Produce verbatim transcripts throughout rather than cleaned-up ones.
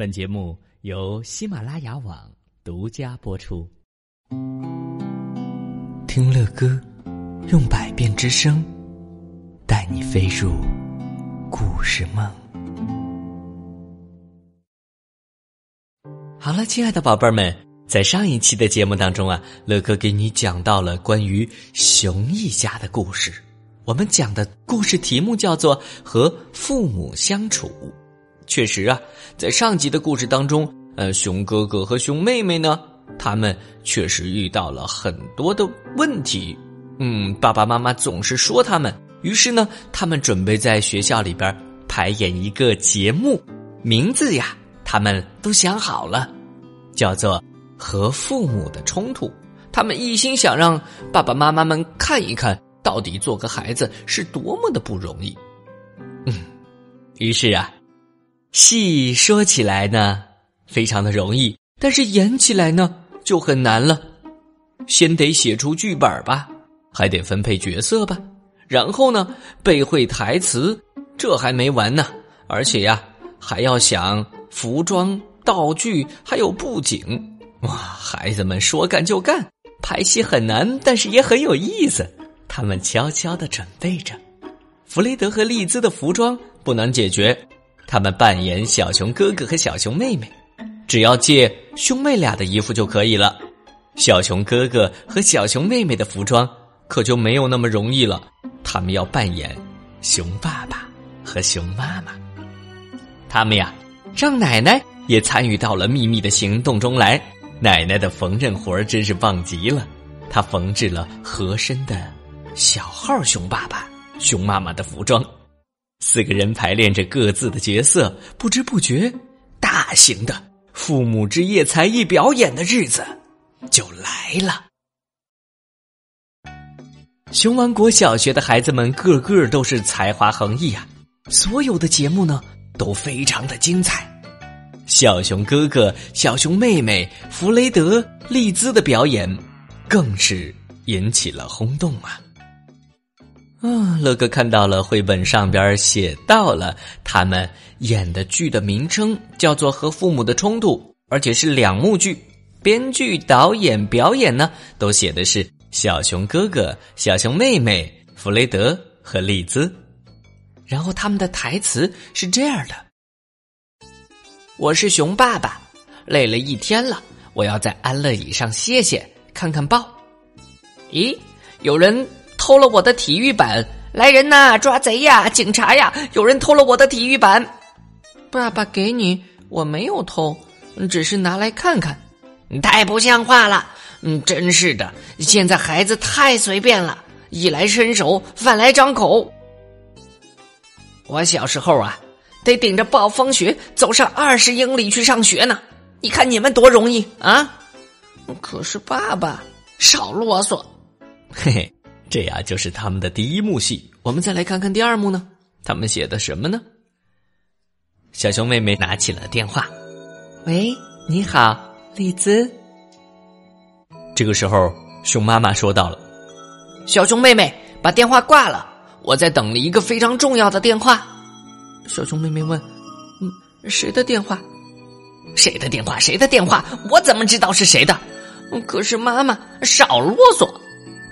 本节目由喜马拉雅网独家播出。听乐歌，用百变之声，带你飞入故事梦。好了，亲爱的宝贝们，在上一期的节目当中啊，乐哥给你讲到了关于熊一家的故事。我们讲的故事题目叫做和父母相处。确实啊，在上集的故事当中，呃，熊哥哥和熊妹妹呢，他们确实遇到了很多的问题。嗯，爸爸妈妈总是说他们，于是呢，他们准备在学校里边排演一个节目，名字呀，他们都想好了，叫做和父母的冲突。他们一心想让爸爸妈妈们看一看到底做个孩子是多么的不容易。嗯，于是啊，戏说起来呢非常的容易，但是演起来呢就很难了。先得写出剧本吧，还得分配角色吧，然后呢背会台词，这还没完呢。而且呀、啊、还要想服装、道具还有布景。哇，孩子们说干就干，拍戏很难，但是也很有意思。他们悄悄地准备着，弗雷德和丽兹的服装不难解决，他们扮演小熊哥哥和小熊妹妹，只要借兄妹俩的衣服就可以了。小熊哥哥和小熊妹妹的服装可就没有那么容易了，他们要扮演熊爸爸和熊妈妈。他们呀，让奶奶也参与到了秘密的行动中来。奶奶的缝纫活真是棒极了，她缝制了合身的小号熊爸爸熊妈妈的服装。四个人排练着各自的角色，不知不觉大型的父母之夜才艺表演的日子就来了。熊王国小学的孩子们个个都是才华横溢啊，所有的节目呢都非常的精彩。小熊哥哥、小熊妹妹、弗雷德、丽兹的表演更是引起了轰动啊。啊，乐哥看到了绘本上边写到了他们演的剧的名称叫做和父母的冲突，而且是两幕剧，编剧、导演、表演呢都写的是小熊哥哥、小熊妹妹、弗雷德和丽兹。然后他们的台词是这样的：我是熊爸爸，累了一天了，我要在安乐椅上歇歇，看看报。咦，有人偷了我的体育板！来人呐，抓贼呀，警察呀！有人偷了我的体育板！爸爸给你，我没有偷，只是拿来看看。太不像话了！嗯，真是的，现在孩子太随便了，衣来伸手，饭来张口。我小时候啊，得顶着暴风雪走上二十英里去上学呢。你看你们多容易啊！可是爸爸，少啰嗦。嘿嘿。这呀就是他们的第一幕戏，我们再来看看第二幕呢，他们写的什么呢？小熊妹妹拿起了电话：喂，你好，丽兹。这个时候熊妈妈说到了：小熊妹妹，把电话挂了，我在等了一个非常重要的电话。小熊妹妹问：嗯，谁的电话？谁的电话？谁的电话？我怎么知道是谁的？可是妈妈，少啰嗦。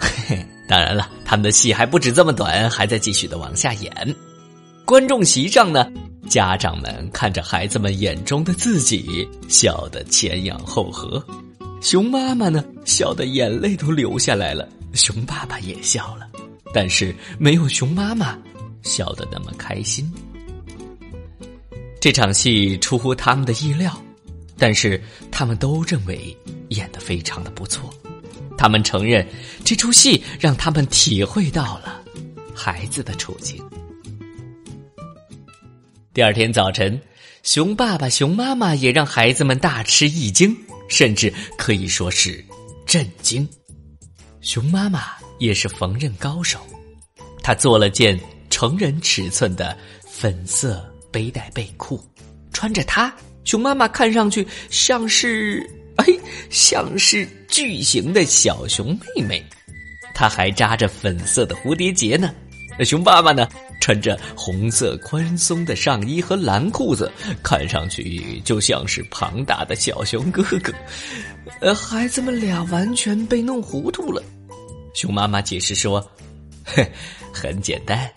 嘿嘿。当然了，他们的戏还不止这么短，还在继续的往下演。观众席上呢，家长们看着孩子们眼中的自己，笑得前仰后合。熊妈妈呢，笑得眼泪都流下来了，熊爸爸也笑了，但是没有熊妈妈笑得那么开心。这场戏出乎他们的意料，但是他们都认为演得非常的不错。他们承认这出戏让他们体会到了孩子的处境。第二天早晨，熊爸爸熊妈妈也让孩子们大吃一惊，甚至可以说是震惊。熊妈妈也是缝纫高手，她做了件成人尺寸的粉色背带背裤，穿着它，熊妈妈看上去像是哎，像是巨型的小熊妹妹。她还扎着粉色的蝴蝶结呢，熊爸爸呢，穿着红色宽松的上衣和蓝裤子，看上去就像是庞大的小熊哥哥。呃，孩子们俩完全被弄糊涂了。熊妈妈解释说：“哼，很简单，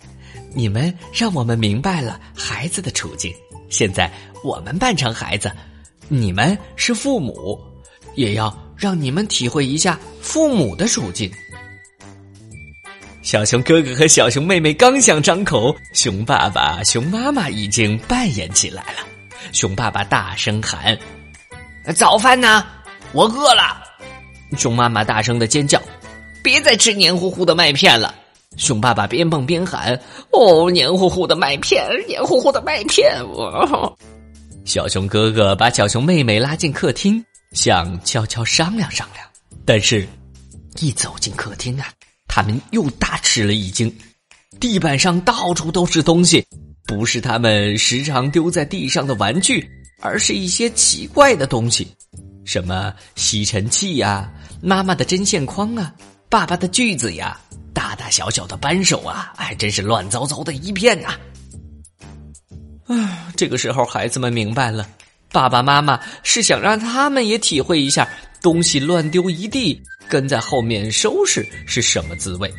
你们让我们明白了孩子的处境。现在我们扮成孩子，你们是父母，也要让你们体会一下父母的处境。”小熊哥哥和小熊妹妹刚想张口，熊爸爸、熊妈妈已经扮演起来了。熊爸爸大声喊：“早饭呢？我饿了！”熊妈妈大声的尖叫：“别再吃黏糊糊的麦片了！”熊爸爸边蹦边喊：“哦，黏糊糊的麦片，黏糊糊的麦片！”哦、小熊哥哥把小熊妹妹拉进客厅，想悄悄商量商量，但是，一走进客厅啊，他们又大吃了一惊，地板上到处都是东西，不是他们时常丢在地上的玩具，而是一些奇怪的东西，什么吸尘器呀、啊，妈妈的针线筐啊，爸爸的锯子呀，大大小小的扳手啊，哎，真是乱糟糟的一片啊！啊，这个时候孩子们明白了，爸爸妈妈是想让他们也体会一下东西乱丢一地，跟在后面收拾是什么滋味。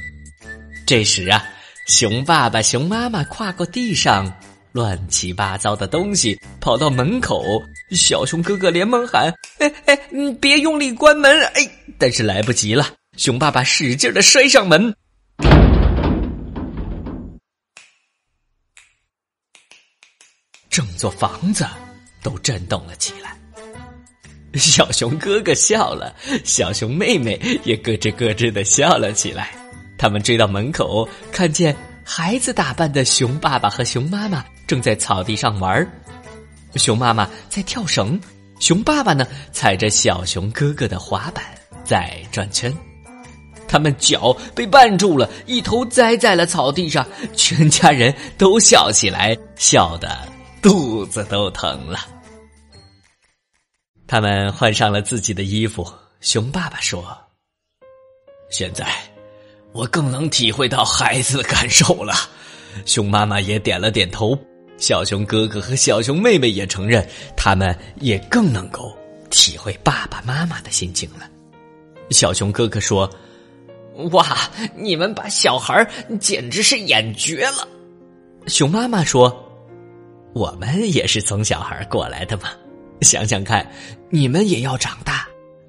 这时啊，熊爸爸、熊妈妈跨过地上乱七八糟的东西，跑到门口。小熊哥哥连忙喊：“哎哎，你别用力关门！”哎，但是来不及了，熊爸爸使劲的摔上门。整座房子都震动了起来。小熊哥哥笑了，小熊妹妹也咯吱咯吱的笑了起来。他们追到门口，看见孩子打扮的熊爸爸和熊妈妈正在草地上玩，熊妈妈在跳绳，熊爸爸呢踩着小熊哥哥的滑板在转圈。他们脚被绊住了，一头栽在了草地上，全家人都笑起来，笑得肚子都疼了。他们换上了自己的衣服，熊爸爸说：“现在我更能体会到孩子的感受了。”熊妈妈也点了点头，小熊哥哥和小熊妹妹也承认，他们也更能够体会爸爸妈妈的心情了。小熊哥哥说：“哇，你们把小孩简直是眼绝了。”熊妈妈说：“我们也是从小孩过来的嘛。想想看，你们也要长大，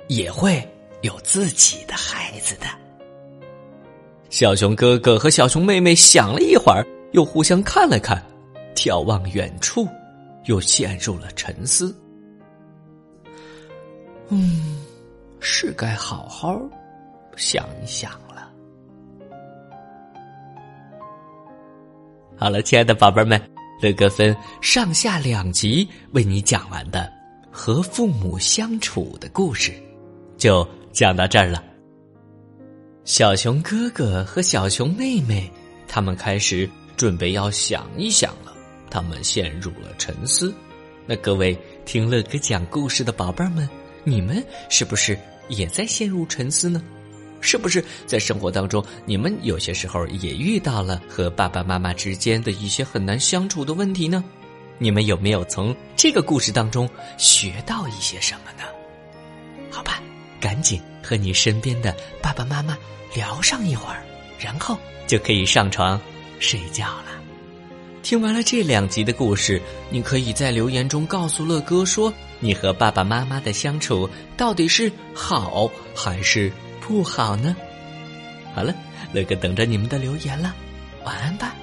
也会有自己的孩子的。”小熊哥哥和小熊妹妹想了一会儿，又互相看了看，眺望远处，又陷入了沉思。嗯，是该好好想一想了。好了，亲爱的宝贝们，乐个分上下两集为你讲完的和父母相处的故事就讲到这儿了。小熊哥哥和小熊妹妹他们开始准备要想一想了，他们陷入了沉思。那各位听乐哥讲故事的宝贝们，你们是不是也在陷入沉思呢？是不是在生活当中，你们有些时候也遇到了和爸爸妈妈之间的一些很难相处的问题呢？你们有没有从这个故事当中学到一些什么呢？好吧，赶紧和你身边的爸爸妈妈聊上一会儿，然后就可以上床睡觉了。听完了这两集的故事，你可以在留言中告诉乐哥说，你和爸爸妈妈的相处到底是好还是不好呢？好了，乐哥等着你们的留言了，晚安吧。